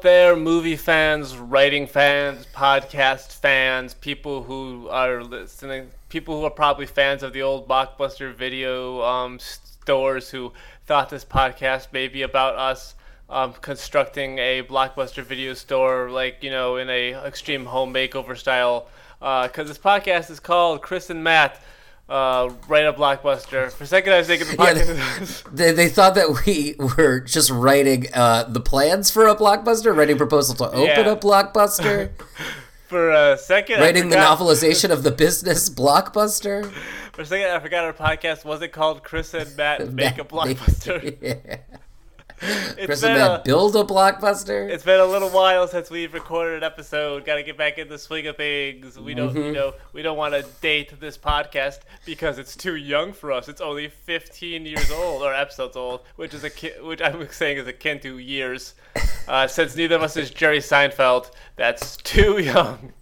out there, movie fans, writing fans, podcast fans, people who are listening, people who are probably fans of the old Blockbuster video stores who thought this podcast may be about us constructing a Blockbuster video store, like, you know, in a extreme home makeover style, because this podcast is called Chris and Matt Write a Blockbuster. For a second I was thinking the podcast. Yeah, they thought that we were just writing the plans for a Blockbuster, writing proposal to open a Blockbuster. For a second, writing the novelization of the business Blockbuster. For a second, I forgot our podcast wasn't called Chris and Matt Make a Blockbuster. Yeah. Chris and Matt Build a Blockbuster. It's been a little while since we've recorded an episode. Got to get back in the swing of things. We don't, you know, we don't want to date this podcast because it's too young for us. It's only 15 years old, or episodes old, which is which I'm saying is akin to years. Since neither of us is Jerry Seinfeld, that's too young.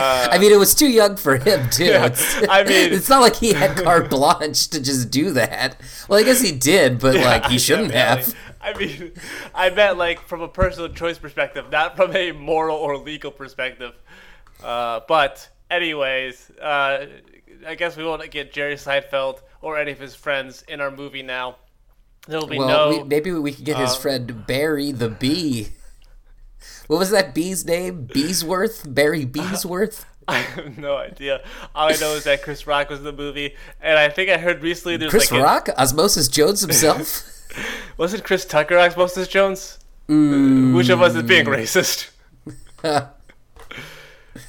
I mean, it was too young for him, too. Yeah, I mean, it's not like he had carte blanche to just do that. Well, I guess he did, but, like, he shouldn't have. I mean, I meant, like, from a personal choice perspective, not from a moral or legal perspective. But, anyways, I guess we won't get Jerry Seinfeld or any of his friends in our movie now. There'll be maybe we could get his friend Barry the Bee. What was that bee's name? Beesworth? Barry Beesworth? I have no idea. All I know is that Chris Rock was in the movie, and I think I heard recently there's Chris Rock? Osmosis Jones himself? Wasn't Chris Tucker Osmosis Jones? Which of us is being racist?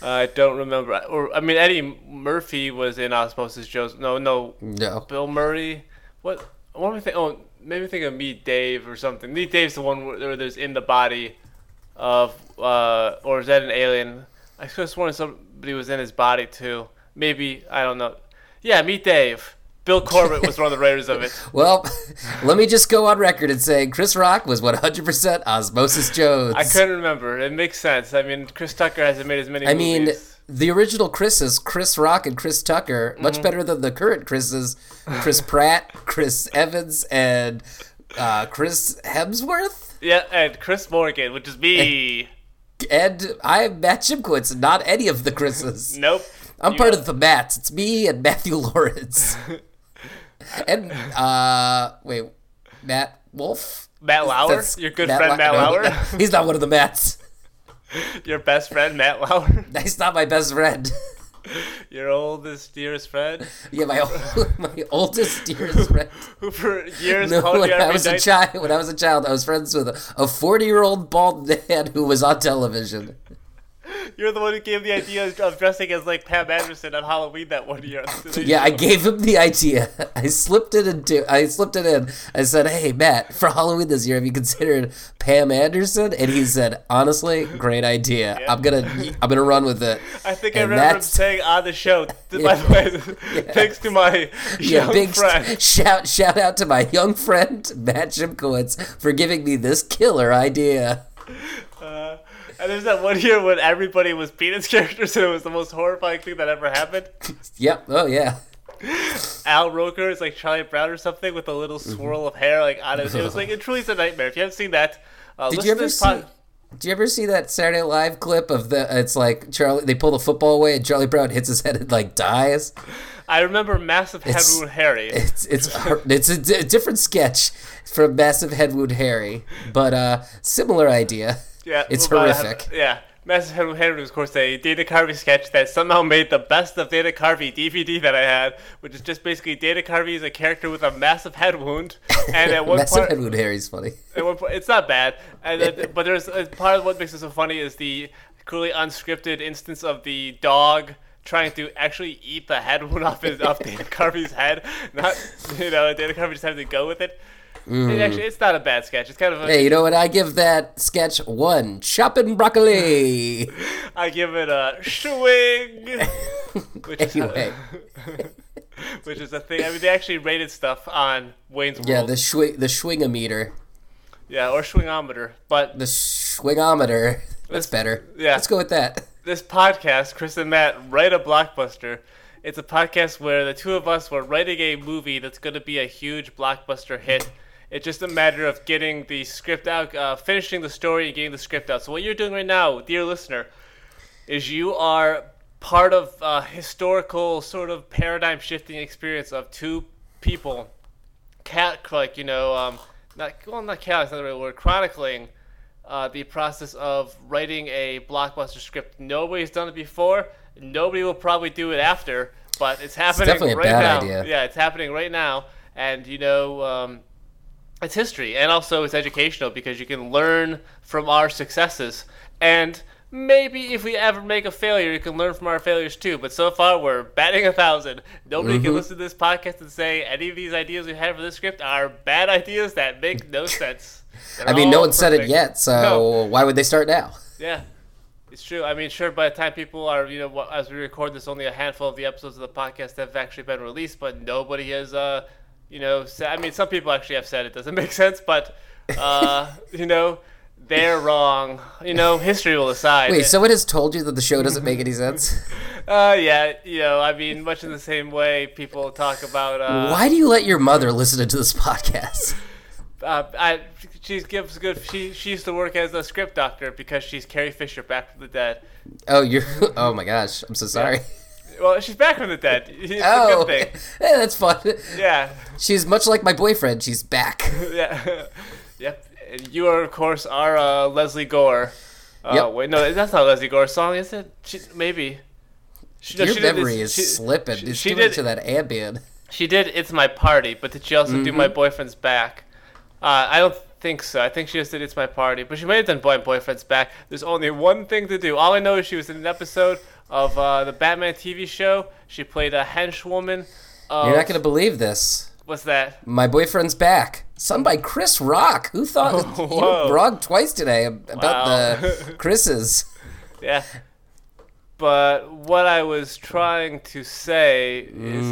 I don't remember. Eddie Murphy was in Osmosis Jones. No. Bill Murray? What am I thinking? Oh, maybe think of Meet Dave or something. Meet Dave's the one where there's in the body of or is that an alien? I could have sworn somebody was in his body too. Maybe, I don't know. Yeah, Meet Dave. Bill Corbett was one of the writers of it. Well, let me just go on record and say Chris Rock was 100% Osmosis Jones. I couldn't remember. It makes sense. I mean, Chris Tucker hasn't made as many movies. I mean, the original Chris's, Chris Rock and Chris Tucker, much better than the current Chris's, Chris Pratt, Chris Evans, and Chris Hemsworth. Yeah, and Chris Morgan, which is me. And I'm Matt Shimkowitz, not any of the Chris's. Nope. I'm part of the Matts. It's me and Matthew Lawrence. And, Matt Wolf? Matt Lauer? Your good friend Matt Lauer? No, he's not one of the Matts. Your best friend, Matt Lauer? He's not my best friend. Your oldest, dearest friend? Yeah, my oldest, dearest friend. Who for years called you every night? When I was a child, I was friends with a 40-year-old bald man who was on television. You're the one who gave the idea of dressing as, like, Pam Anderson on Halloween that one year. Yeah, I gave him the idea. I slipped it in. I said, hey, Matt, for Halloween this year, have you considered Pam Anderson? And he said, honestly, great idea. Yeah. I'm gonna run with it. I think I remember him saying on the show, thanks to my young friend. Shout out to my young friend, Matt Shimkowitz, for giving me this killer idea. And there's that one year when everybody was Peanuts characters, and it was the most horrifying thing that ever happened. Yep. Oh, yeah. Al Roker is like Charlie Brown or something with a little swirl of hair like on his. It was like, it truly is a nightmare. If you haven't seen that, do you ever see that Saturday Night Live clip of the? It's like Charlie. They pull the football away, and Charlie Brown hits his head and like dies. I remember Massive Head Wound Harry. It's a different sketch from Massive Head Wound Harry, but similar idea. Yeah, it's horrific. Massive Head Wound Harry was, of course, a Dana Carvey sketch that somehow made the best of Dana Carvey DVD that I had, which is just basically Dana Carvey is a character with a massive head wound. And at one Massive Head Wound Harry's funny. At one point, it's not bad. And then, but there's part of what makes it so funny is the clearly unscripted instance of the dog trying to actually eat the head wound off Dana Carvey's head. Not, Dana Carvey just having to go with it. Actually, it's not a bad sketch. It's kind of you know what? I give that sketch 1 chopping broccoli. I give it a swing. Which is a thing. I mean, they actually rated stuff on Wayne's World. Yeah, the swingometer. Yeah, or swingometer, but the swingometer. That's better. Yeah, let's go with that. This podcast, Chris and Matt Write a Blockbuster. It's a podcast where the two of us were writing a movie that's going to be a huge blockbuster hit. It's just a matter of getting the script out, finishing the story and getting the script out. So what you're doing right now, dear listener, is you are part of a historical sort of paradigm shifting experience of two people, chronicling the process of writing a blockbuster script. Nobody's done it before. Nobody will probably do it after, but it's happening right now. It's definitely a bad idea. Yeah, it's happening right now, and it's history, and also it's educational because you can learn from our successes, and maybe if we ever make a failure, you can learn from our failures too. But so far, we're batting 1,000. Nobody can listen to this podcast and say any of these ideas we had for this script are bad ideas that make no sense. I mean, no one said it yet, so why would they start now? Yeah, it's true. I mean, sure, by the time people are, as we record this, only a handful of the episodes of the podcast have actually been released, but nobody has, I mean, some people actually have said it doesn't make sense, but, they're wrong. History will decide. Wait, so it has told you that the show doesn't make any sense? Yeah, I mean, much in the same way people talk about... why do you let your mother listen to this podcast? She used to work as a script doctor because she's Carrie Fisher back from the dead. Oh my gosh, I'm so sorry. Yeah. Well, she's back from the dead. It's a good thing. Yeah, that's fun. Yeah. She's much like my boyfriend. She's back. Yeah. Yep. You are, of course, our Lesley Gore. Yep. Wait, no, that's not Lesley Gore's song, is it? Maybe. Your memory is slipping. She did to that Ambien. She did It's My Party, but did she also do My Boyfriend's Back? I don't think so. I think she just did It's My Party, but she might have done My Boyfriend's Back. There's only one thing to do. All I know is she was in an episode of the Batman TV show. She played a henchwoman. You're not going to believe this. What's that? My Boyfriend's Back. Sung by Chris Rock. Who thought you were wrong twice today about the Chris's? Yeah. But what I was trying to say is...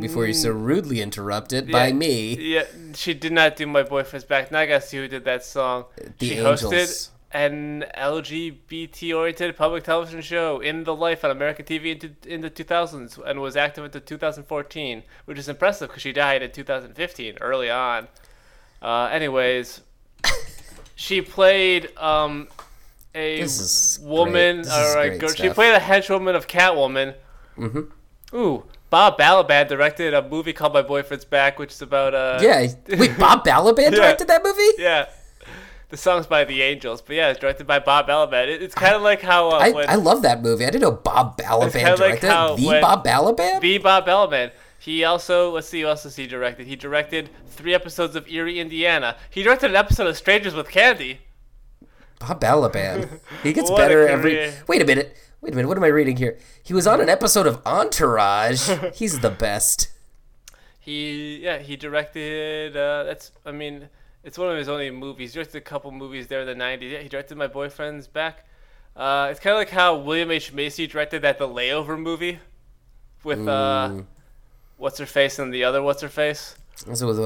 before you're so rudely interrupted by me. Yeah, she did not do My Boyfriend's Back. Now I gotta see who did that song. She hosted an LGBT-oriented public television show, In the Life, on American TV in the 2000s, and was active until 2014, which is impressive because she died in 2015, early on. Anyways, she played she played a henchwoman of Catwoman. Mm-hmm. Ooh. Bob Balaban directed a movie called My Boyfriend's Back, which is about wait, Bob Balaban directed that movie? Yeah. The song's by The Angels, but yeah, it's directed by Bob Balaban. It's kind of like how... I love that movie. I didn't know Bob Balaban directed Bob Balaban? The Bob Balaban. He also... Let's see, what else has he directed? He directed 3 episodes of Erie, Indiana. He directed an episode of Strangers with Candy. Bob Balaban. He gets better every... Wait a minute, what am I reading here? He was on an episode of Entourage. He's the best. He directed, it's one of his only movies. He directed a couple movies there in the 90s. Yeah, he directed My Boyfriend's Back. It's kind of like how William H. Macy directed The Layover movie with, what's-her-face and the other what's-her-face. Was it with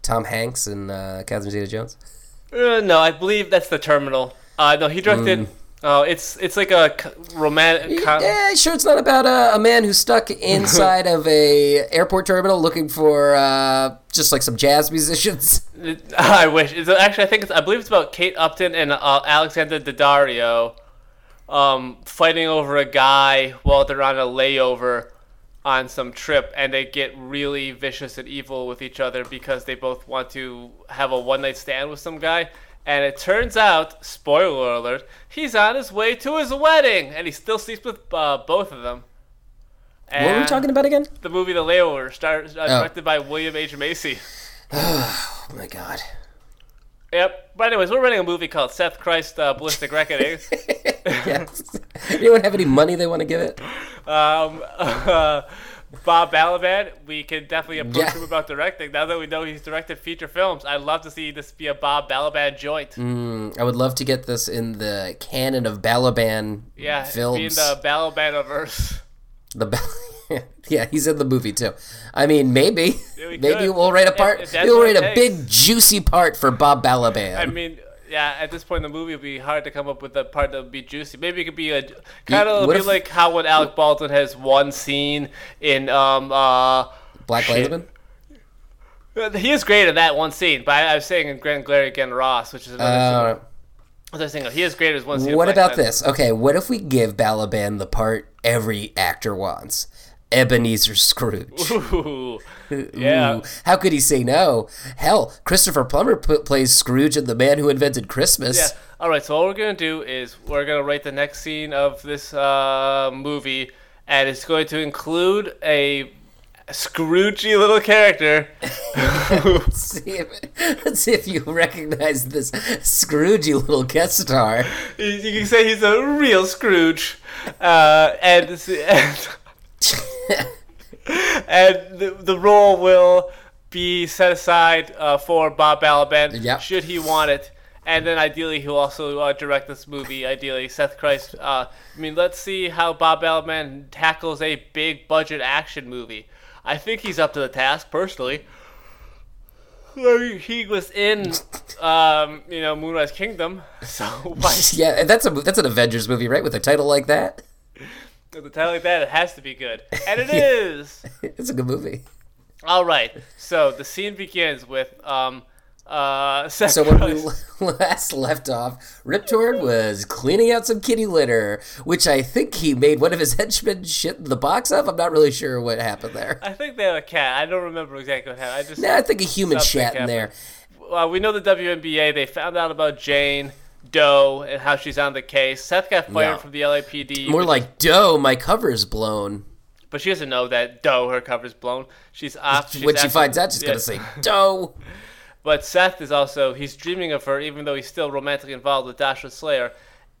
Tom Hanks and Catherine Zeta-Jones? No, I believe that's The Terminal. No, he directed... Oh, it's like a romantic... Yeah, sure, it's not about a man who's stuck inside of a airport terminal looking for just like some jazz musicians. I wish. I believe it's about Kate Upton and Alexander Daddario fighting over a guy while they're on a layover on some trip, and they get really vicious and evil with each other because they both want to have a one-night stand with some guy. And it turns out, spoiler alert, he's on his way to his wedding, and he still sleeps with both of them. And what were we talking about again? The movie The Layover, directed by William H. Macy. Oh, my God. Yep. But anyways, we're running a movie called Seth Christ, Ballistic Reckoning. Yes. Anyone have any money they want to give it? Bob Balaban, we can definitely approach him about directing. Now that we know he's directed feature films, I'd love to see this be a Bob Balaban joint. I would love to get this in the canon of Balaban films. Yeah, in the Balabaniverse. Yeah, he's in the movie too. I mean, maybe. Yeah, maybe we'll write a part. We'll write a big, juicy part for Bob Balaban. I mean... Yeah, at this point in the movie, it would be hard to come up with a part that would be juicy. Maybe it could be like how when Alec Baldwin has one scene in Black Klansman. He is great in that one scene, but I was saying in Grand Glarigan Ross, which is another scene. I was thinking, he is great as one scene. What about this? Okay, what if we give Balaban the part every actor wants? Ebenezer Scrooge. Ooh, yeah. Ooh. How could he say no? Hell, Christopher Plummer plays Scrooge in The Man Who Invented Christmas. Yeah. All right, so what we're going to do is we're going to write the next scene of this movie, and it's going to include a Scroogey little character. let's see if you recognize this Scroogey little guest star. You can say he's a real Scrooge, and the role will be set aside for Bob Balaban, yep, should he want it. And then ideally he'll also direct this movie, ideally, Seth Christ. I mean, let's see how Bob Balaban tackles a big budget action movie. I think he's up to the task, personally. He was in, Moonrise Kingdom. So yeah, that's an Avengers movie, right? With a title like that. With a title like that, it has to be good, and it is. It's a good movie. All right, so the scene begins with Seth. So when we last left off, Rip Torn was cleaning out some kitty litter, which I think he made one of his henchmen shit in the box of. I'm not really sure what happened there. I think they had a cat. I don't remember exactly what happened. I think a human shat in there. Well, we know the WNBA. They found out about Jane Doe and how she's on the case. Seth got fired from the LAPD. More like, Doe, my cover is blown. But she doesn't know that Doe, her cover's blown. She's off. When she finds out, she's going to say, Doe. But Seth is also, he's dreaming of her, even though he's still romantically involved with Dasha Slayer.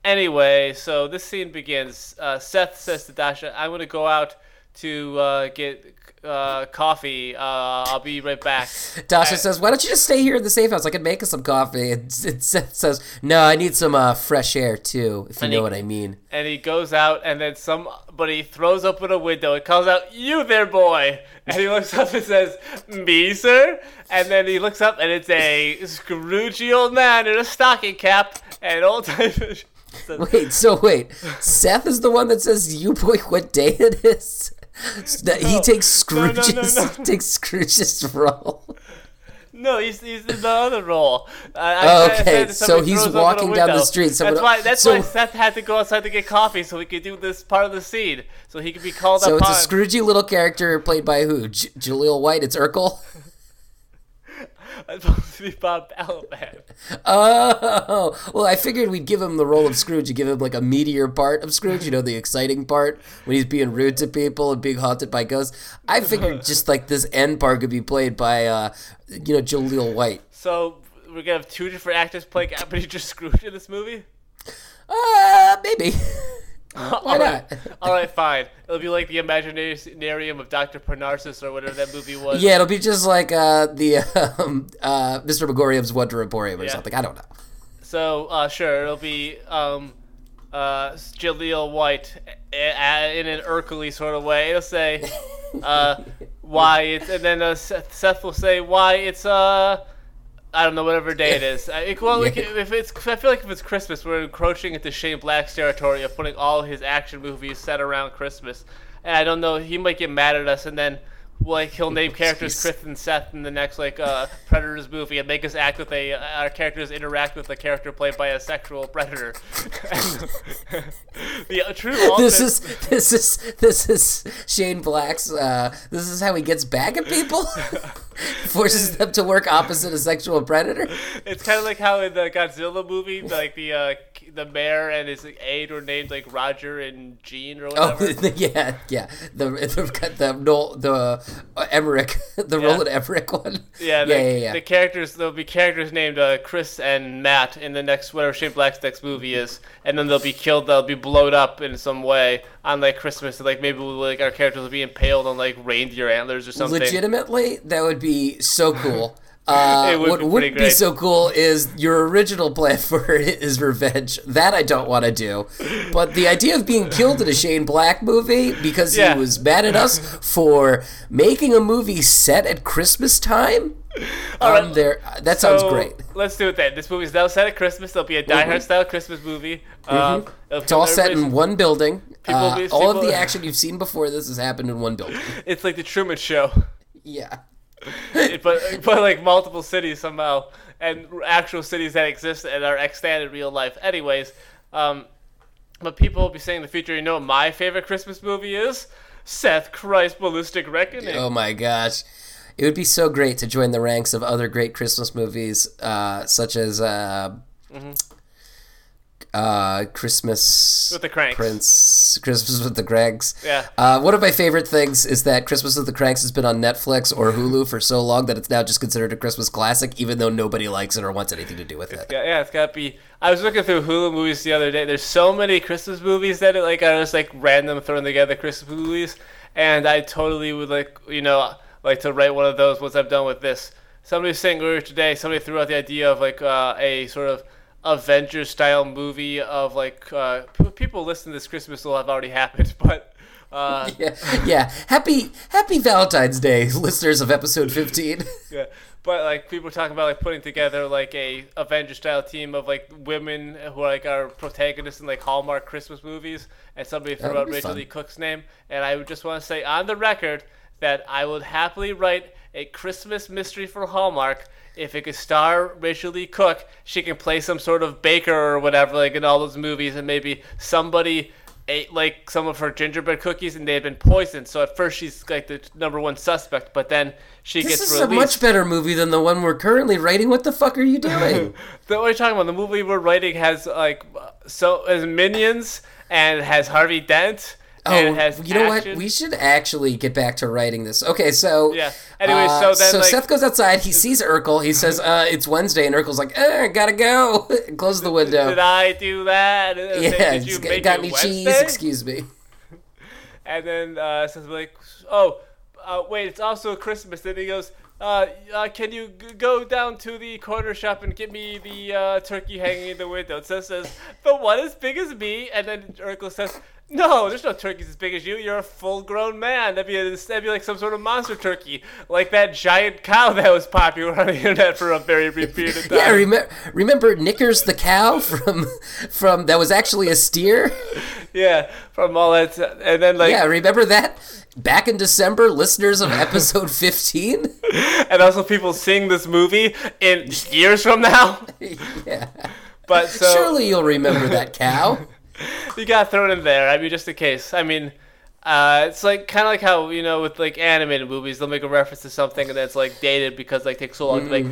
Anyway, so this scene begins. Seth says to Dasha, I'm going to go out to get coffee. I'll be right back. Dasha says, why don't you just stay here in the safe house? I can make us some coffee. And Seth says, no, I need some fresh air, too, if you know what I mean. And he goes out, and then somebody throws open a window. It calls out, you there, boy. And he looks up and says, me, sir? And then he looks up, and it's a Scroogey old man in a stocking cap and old time. Wait. Seth is the one that says, you boy, what day it is? He takes Scrooge's role. No, he's in the other role. Okay, so he's walking down the street. That's why Seth had to go outside to get coffee so he could do this part of the scene, so he could be called up. So it's a Scroogey little character played by who? Jaleel White? It's Urkel? It's supposed to be Bob Balaban. Oh, well, I figured we'd give him the role of Scrooge. You give him like a meatier part of Scrooge, the exciting part when he's being rude to people and being haunted by ghosts. I figured just like this end part could be played by, Jaleel White. So we're going to have two different actors playing Ebenezer Scrooge in this movie? Maybe. Why not? All right, fine. It'll be like the Imaginarium of Dr. Parnassus or whatever that movie was. Yeah, it'll be just like the Mr. Megorium's Wonderaborium or something. I don't know. So, sure, it'll be Jaleel White in an Urkel-y sort of way. It'll say why it's – and then Seth will say why it's – I don't know, whatever day it is. I feel like if it's Christmas, we're encroaching into Shane Black's territory of putting all his action movies set around Christmas. And I don't know, he might get mad at us, and then he'll name characters Chris and Seth in the next Predators movie and make us act with our characters interact with a character played by a sexual predator. This is Shane Black's. This is how he gets back at people. Forces them to work opposite a sexual predator. It's kind of like how in the Godzilla movie, the mayor and his aide were named Roger and Gene or whatever. Oh, yeah. The Roland Emmerich one. Yeah. The characters, there'll be characters named Chris and Matt in the next, whatever Shane Black's next movie is, and then they'll be killed, they'll be blown up in some way on Christmas, and maybe our characters will be impaled on reindeer antlers or something. Legitimately, that would be so cool. What would be so cool is your original plan for it is revenge. That I don't want to do. But the idea of being killed in a Shane Black movie because he was mad at us for making a movie set at Christmas time? All right. That sounds great. Let's do it then. This movie's now set at Christmas. There'll be a Die Hard style Christmas movie. It's all set in one building. All of the action you've seen before this has happened in one building. It's like the Truman Show. Yeah. but like multiple cities somehow, and actual cities that exist and are extant in real life. Anyways, but people will be saying in the future, you know what my favorite Christmas movie is? Seth Christ, Ballistic Reckoning. Oh my gosh. It would be so great to join the ranks of other great Christmas movies, such as Christmas with the Cranks. Christmas with the Cranks. Yeah. One of my favorite things is that Christmas with the Cranks has been on Netflix or Hulu for so long that it's now just considered a Christmas classic, even though nobody likes it or wants anything to do with it. Yeah, it's got to be. I was looking through Hulu movies the other day. There's so many Christmas movies that are just like random throwing together Christmas movies, and I totally would like to write one of those once I'm done with this. Somebody was saying earlier today, somebody threw out the idea of a sort of Avengers style movie of people listening to this Christmas will have already happened, but yeah. Happy Valentine's Day, listeners of episode 15. Yeah, but like people are talking about like putting together like a Avengers style team of like women who are like our protagonists in like Hallmark Christmas movies, and somebody threw out Rachel Lee Cook's name, and I would just want to say on the record that I would happily write a Christmas mystery for Hallmark if it could star Rachel Lee Cook. She can play some sort of baker or whatever, like in all those movies, and maybe somebody ate like some of her gingerbread cookies and they had been poisoned. So at first she's like the number one suspect, but then she gets released. This is a much better movie than the one we're currently writing. What the fuck are you doing? What are you talking about? The movie we're writing has has Minions and has Harvey Dent. Oh, you know what? We should actually get back to writing this. Okay, so yeah. Anyway, so Seth goes outside. He sees Urkel. He says, "It's Wednesday," and Urkel's like, "I gotta go." And closes the window. Did I do that? And yeah, did you make got me Wednesday? Cheese. Excuse me. And then Seth's like, "Oh, wait, it's also Christmas." Then he goes, "Can you go down to the corner shop and get me the turkey hanging in the window?" And Seth says, "The one as big as me." And then Urkel says, "No, there's no turkeys as big as you. You're a full-grown man. That'd be like some sort of monster turkey, like that giant cow that was popular on the internet for a very brief period of time." Yeah, remember Knickers the cow from that was actually a steer. Yeah, from all that, and then like yeah, remember that back in December, listeners of episode 15, and also people seeing this movie in years from now. Yeah, but surely you'll remember that cow. You got thrown in there. I mean, just in case. I mean, it's like kind of like how with like animated movies, they'll make a reference to something and that's like dated because like takes so long to make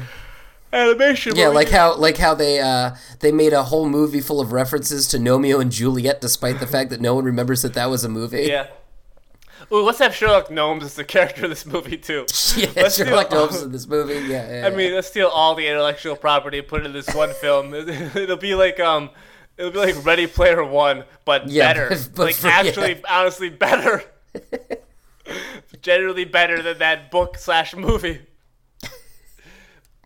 animation. Yeah, like how they made a whole movie full of references to Romeo and Juliet, despite the fact that no one remembers that was a movie. Yeah. Ooh, let's have Sherlock Gnomes as the character of this movie too. Yeah, let's Sherlock Gnomes in this movie. Yeah. I mean, let's steal all the intellectual property and put it in this one film. It'll be like It'll be like Ready Player One, but better. Honestly, better. Generally better than that book/movie.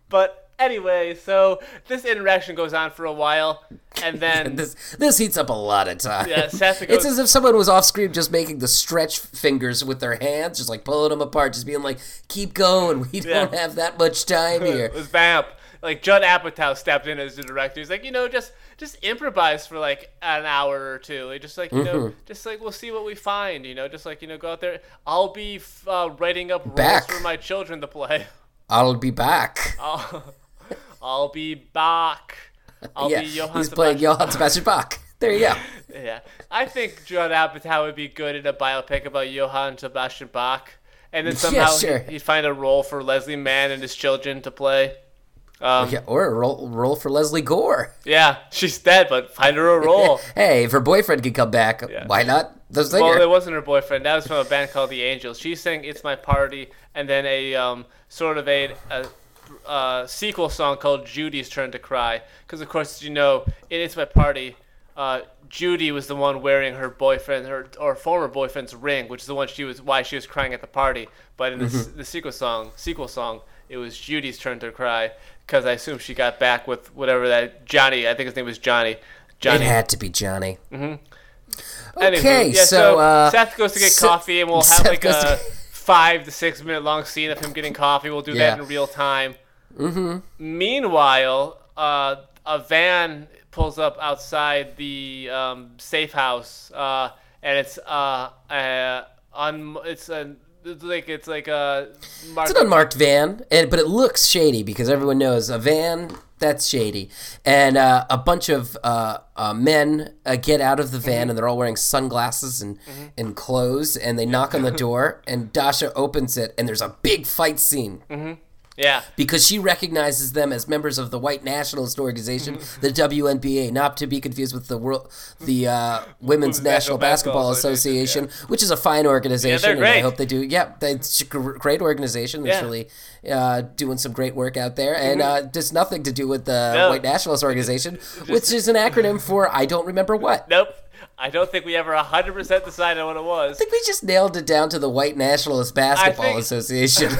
But anyway, so this interaction goes on for a while, and then... and this heats up a lot of time. Yeah, Seth goes, it's as if someone was off-screen just making the stretch fingers with their hands, just like pulling them apart, just being like, keep going, we don't have that much time here. It was vamp. Like, Judd Apatow stepped in as the director. He's like, just improvise for, like, an hour or two. Just, like, just, like, we'll see what we find, Just, like, go out there. I'll be writing up roles for my children to play. I'll be back. I'll be back. I'll be Johann Sebastian. He's playing Johann Sebastian Bach. There you go. Yeah. I think Judd Apatow would be good in a biopic about Johann Sebastian Bach. And then somehow he'd find a role for Leslie Mann and his children to play. Or a role for Lesley Gore. Yeah, she's dead, but find her a role. Hey, if her boyfriend could come back, why not? Well, it wasn't her boyfriend. That was from a band called The Angels. She sang "It's My Party," and then a sort of a sequel song called "Judy's Turn to Cry." Because, of course, in "It's My Party," Judy was the one wearing her boyfriend, or former boyfriend's ring, which is the one why she was crying at the party. But in the sequel song, it was Judy's turn to cry. Because I assume she got back with whatever that Johnny. I think his name was Johnny. It had to be Johnny. Mm-hmm. Okay, anyway, Seth goes to get coffee, and we'll have like a 5 to 6 minute long scene of him getting coffee. We'll do that in real time. Mm-hmm. Meanwhile, a van pulls up outside the safe house, and it's It's an unmarked van, but it looks shady because everyone knows a van, that's shady. And a bunch of men get out of the van, mm-hmm. and they're all wearing sunglasses and clothes, and they knock on the door, and Dasha opens it, and there's a big fight scene. Mm-hmm. Yeah. Because she recognizes them as members of the white nationalist organization, the WNBA, not to be confused with the Women's National Basketball Association, which is a fine organization. Yeah, they're great. And I hope they do. Yeah, it's a great organization that's really doing some great work out there. And just nothing to do with the white nationalist organization, which is an acronym for I don't remember what. Nope. I don't think we ever 100% decided what it was. I think we just nailed it down to the White Nationalist Basketball Association.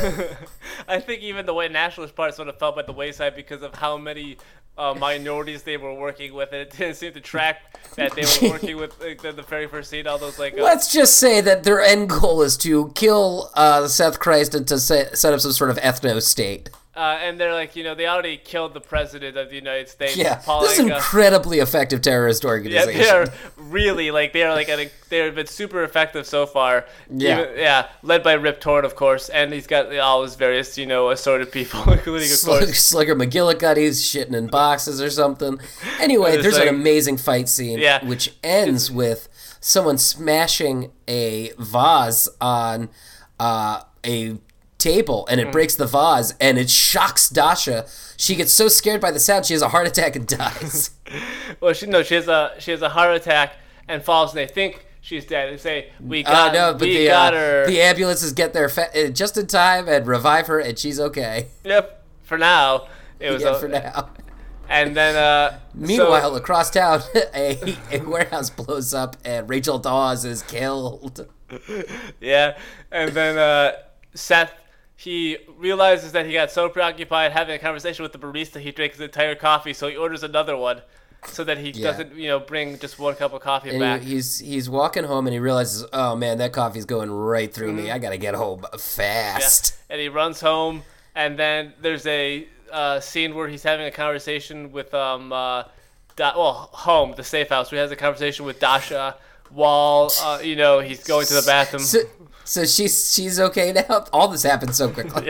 I think even the White Nationalist part sort of fell by the wayside because of how many minorities they were working with. And it didn't seem to track that they were working with the very first scene. All those let's just say that their end goal is to kill Seth Christ and to set up some sort of ethno-state. And they're like, they already killed the president of the United States. Yeah, this is an incredibly effective terrorist organization. Yeah, they're really, they've been super effective so far. Yeah. Led by Rip Torn, of course, and he's got all his various, assorted people, including, of course. Slugger McGillicuddy's shitting in boxes or something. Anyway, there's an amazing fight scene, which ends with someone smashing a vase on a table, and it breaks the vase, and it shocks Dasha. She gets so scared by the sound she has a heart attack and dies. Well, she has a heart attack and falls, and they think she's dead. They say got her. The ambulances get there just in time and revive her, and she's okay. Yep, for now. It was for now. And then, meanwhile, across town, a warehouse blows up, and Rachel Dawes is killed. Yeah, and then Seth. He realizes that he got so preoccupied having a conversation with the barista, he drank his entire coffee, so he orders another one so that he doesn't, bring just one cup of coffee and back. He's walking home, and he realizes, oh, man, that coffee's going right through me. I got to get home fast. Yeah. And he runs home, and then there's a scene where he's having a conversation with home, the safe house, where he has a conversation with Dasha while, he's going to the bathroom. So she's okay now? All this happened so quickly.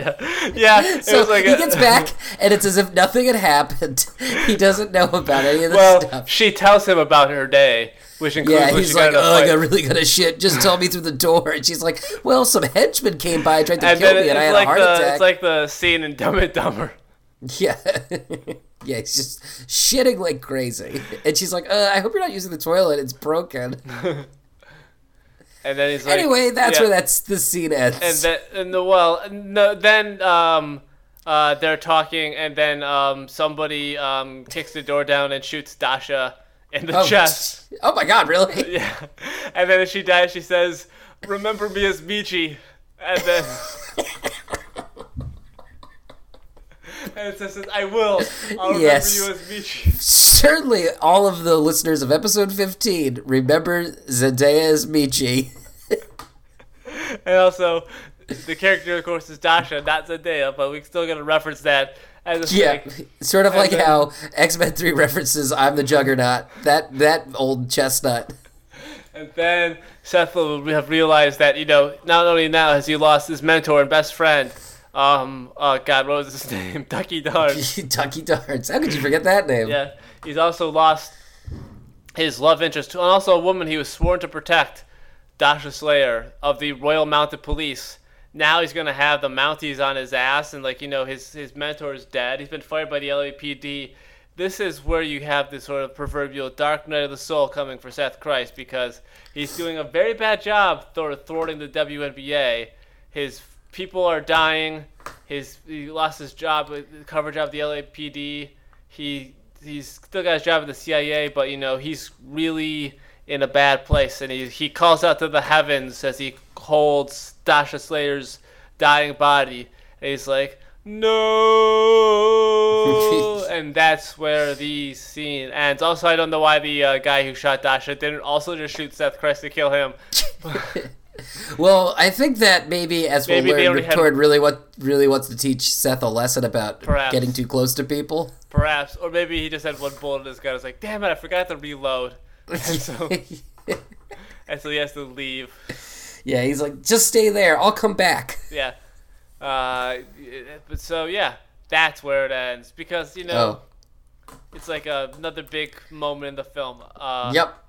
Yeah. So he gets back, and it's as if nothing had happened. He doesn't know about any of this stuff. Well, she tells him about her day, which includes when she got in a fight. I got really good at shit. Just tell me through the door. And she's like, well, some henchmen came by and tried to kill me, and I had a heart attack. It's like the scene in Dumb and Dumber. Yeah. Yeah, he's just shitting like crazy. And she's like, I hope you're not using the toilet. It's broken. And then he's like, anyway, that's where the scene ends. Then they're talking, and then somebody kicks the door down and shoots Dasha in the chest. Oh my God, really? Yeah. And then as she dies, she says, "Remember me as Michi." And then and it says, "I will. I'll remember you as Michi." Certainly, all of the listeners of episode 15 remember Zendaya as Michi. And also, the character, of course, is Dasha, not Zendaya, but we're still going to reference that as a thing. Sort of like how X-Men 3 references I'm the Juggernaut, that old chestnut. And then Seth will have realized that, not only now has he lost his mentor and best friend, what was his name? Ducky Darts. Ducky Darts. How could you forget that name? Yeah. He's also lost his love interest, and also a woman he was sworn to protect, Dasha Slayer of the Royal Mounted Police. Now he's going to have the Mounties on his ass, and his mentor is dead. He's been fired by the LAPD. This is where you have this sort of proverbial dark night of the soul coming for Seth Christ, because he's doing a very bad job thwarting the WNBA. His people are dying. He lost his job, cover job at the LAPD. He's still got his job at the CIA, but, he's really in a bad place. And he calls out to the heavens as he holds Dasha Slater's dying body. And he's like, no! And that's where the scene ends. Also, I don't know why the guy who shot Dasha didn't also just shoot Seth Christ to kill him. Well, I think that maybe as we'll learn, Rip Torn really wants to teach Seth a lesson about getting too close to people. Perhaps. Or maybe he just had one bullet in his gun. It's like, damn it, I forgot to reload. And so he has to leave. Yeah, he's like, just stay there. I'll come back. Yeah. But so, yeah, that's where it ends. Because, you know, it's like another big moment in the film.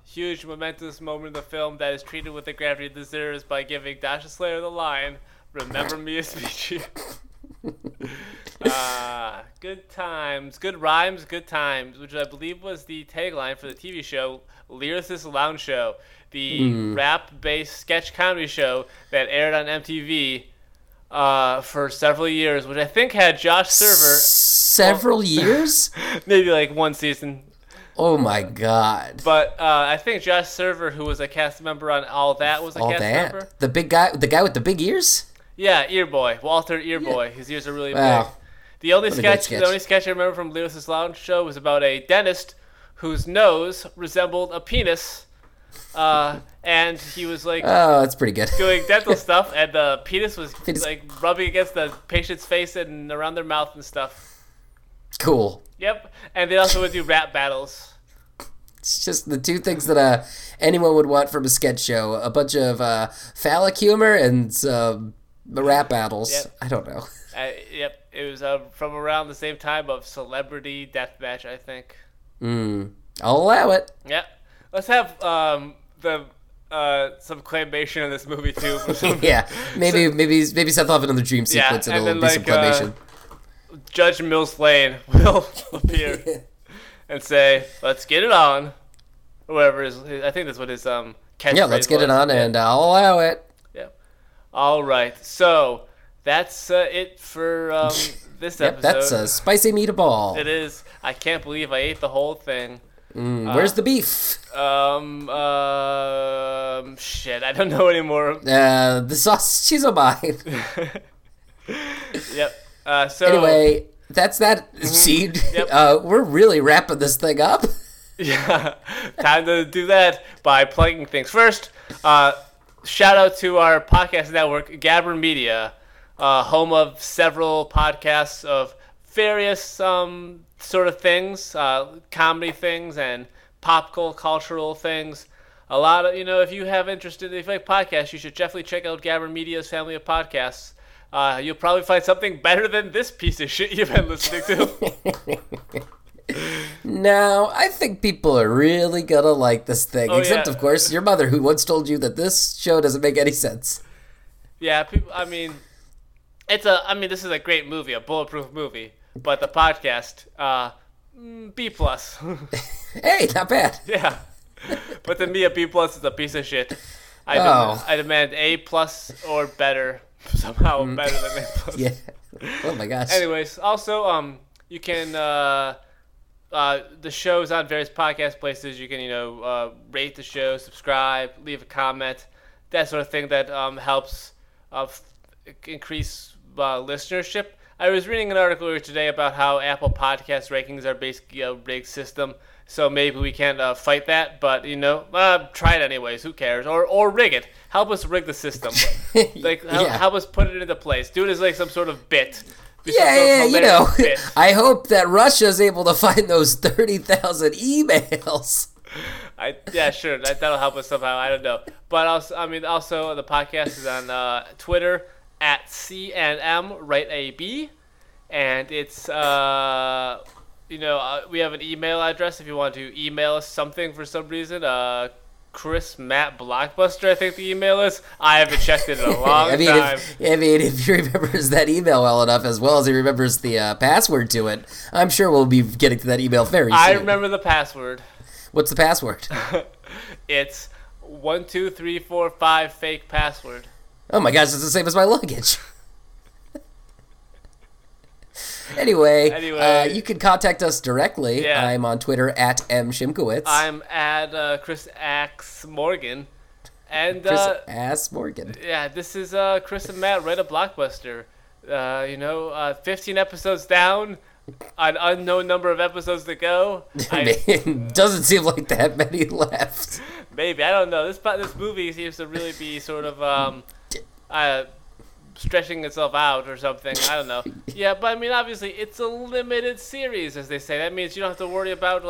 Huge, momentous moment in the film that is treated with the gravity it deserves by giving Dasha Slayer the line, "Remember me as Michi." Good times, good rhymes, good times, which I believe was the tagline for the TV show Lyricist Lounge Show, the rap-based sketch comedy show that aired on MTV for several years, which I think had Josh Server. Several years? Maybe like one season. Oh my God! But I think Josh Server, who was a cast member on All That, was a member. The big guy, the guy with the big ears. Yeah, Earboy, Walter Earboy. Yeah. His ears are really big. The only sketch I remember from Lyricist Lounge Show was about a dentist whose nose resembled a penis, and he was like, "Oh, that's pretty good." Doing dental stuff, and the penis was like rubbing against the patient's face and around their mouth and stuff. Cool. Yep, and they also would do rap battles. It's just the two things that anyone would want from a sketch show: a bunch of phallic humor and the rap battles. Yep. I don't know. Yep, it was from around the same time of Celebrity Deathmatch, I think. I'll allow it. Yep. Let's have some claymation in this movie too. Yeah, maybe Seth will have another dream sequence and it'll be some claymation. Judge Mills Lane will appear and say, "Let's get it on," whoever is. I think that's what his catchphrase. Yeah, let's get it on, and I'll allow it. Yeah. All right, so. That's it for this episode. Yep, that's a spicy meatball. It is. I can't believe I ate the whole thing. Where's the beef? Shit, I don't know anymore. The sauce, she's a mine. Yep. So anyway, that's that scene. Yep. We're really wrapping this thing up. Yeah. Time to do that by plugging things first. Shout out to our podcast network, Gabber Media. Home of several podcasts of various sort of things, comedy things and pop cultural things. A lot of, if you have interest in, if you like podcasts, you should definitely check out Gabber Media's family of podcasts. You'll probably find something better than this piece of shit you've been listening to. No, I think people are really going to like this thing. Of course, your mother, who once told you that this show doesn't make any sense. Yeah, this is a great movie, a bulletproof movie, but the podcast, B+. Hey, not bad. Yeah. But to me, a B+ is a piece of shit. I demand A+ or better. Somehow better than A+. Yeah. Oh my gosh. Anyways, also, you can, the show's on various podcast places. You can, rate the show, subscribe, leave a comment, that sort of thing that, helps, increase listenership. I was reading an article earlier today about how Apple Podcast rankings are basically a rigged system, so maybe we can't fight that, but try it anyways, who cares, or rig it. Help us rig the system. Like help us put it into place. Do it as like some sort of bit. Bit. I hope that Russia's able to find those 30,000 emails. Sure, that'll help us somehow, I don't know. But also the podcast is on Twitter at CNMWriteAB, and it's we have an email address if you want to email us something for some reason. Chris Matt Blockbuster, I think the email is. I haven't checked it in a long time. If he remembers that email well as he remembers the password to it, I'm sure we'll be getting to that email very soon. I remember the password. What's the password? It's 12345 fake password. Oh my gosh, it's the same as my luggage. Anyway, you can contact us directly. Yeah. I'm on Twitter at mshimkowitz. I'm at Chris Axe Morgan. And, Chris Axe Morgan. Yeah, this is Chris and Matt Read a Blockbuster. 15 episodes down, an unknown number of episodes to go. It doesn't seem like that many left. Maybe, I don't know. This movie seems to really be sort of... stretching itself out or something. I don't know. Yeah, but obviously, it's a limited series, as they say. That means you don't have to worry about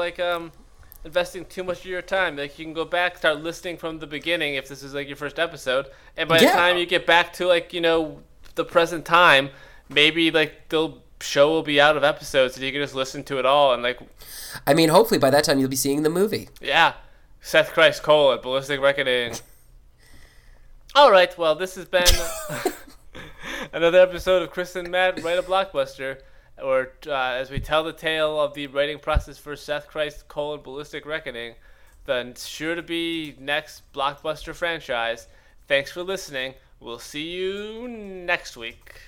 investing too much of your time. Like, you can go back, start listening from the beginning if this is like your first episode, and by the time you get back to, like, you know, the present time, maybe like the show will be out of episodes and you can just listen to it all. And like, I mean, hopefully by that time you'll be seeing the movie. Yeah, Seth Christ : Ballistic Reckoning. All right, well, this has been another episode of Chris and Matt Write a Blockbuster, or as we tell the tale of the writing process for Seth Christ : Ballistic Reckoning, the sure-to-be next blockbuster franchise. Thanks for listening. We'll see you next week.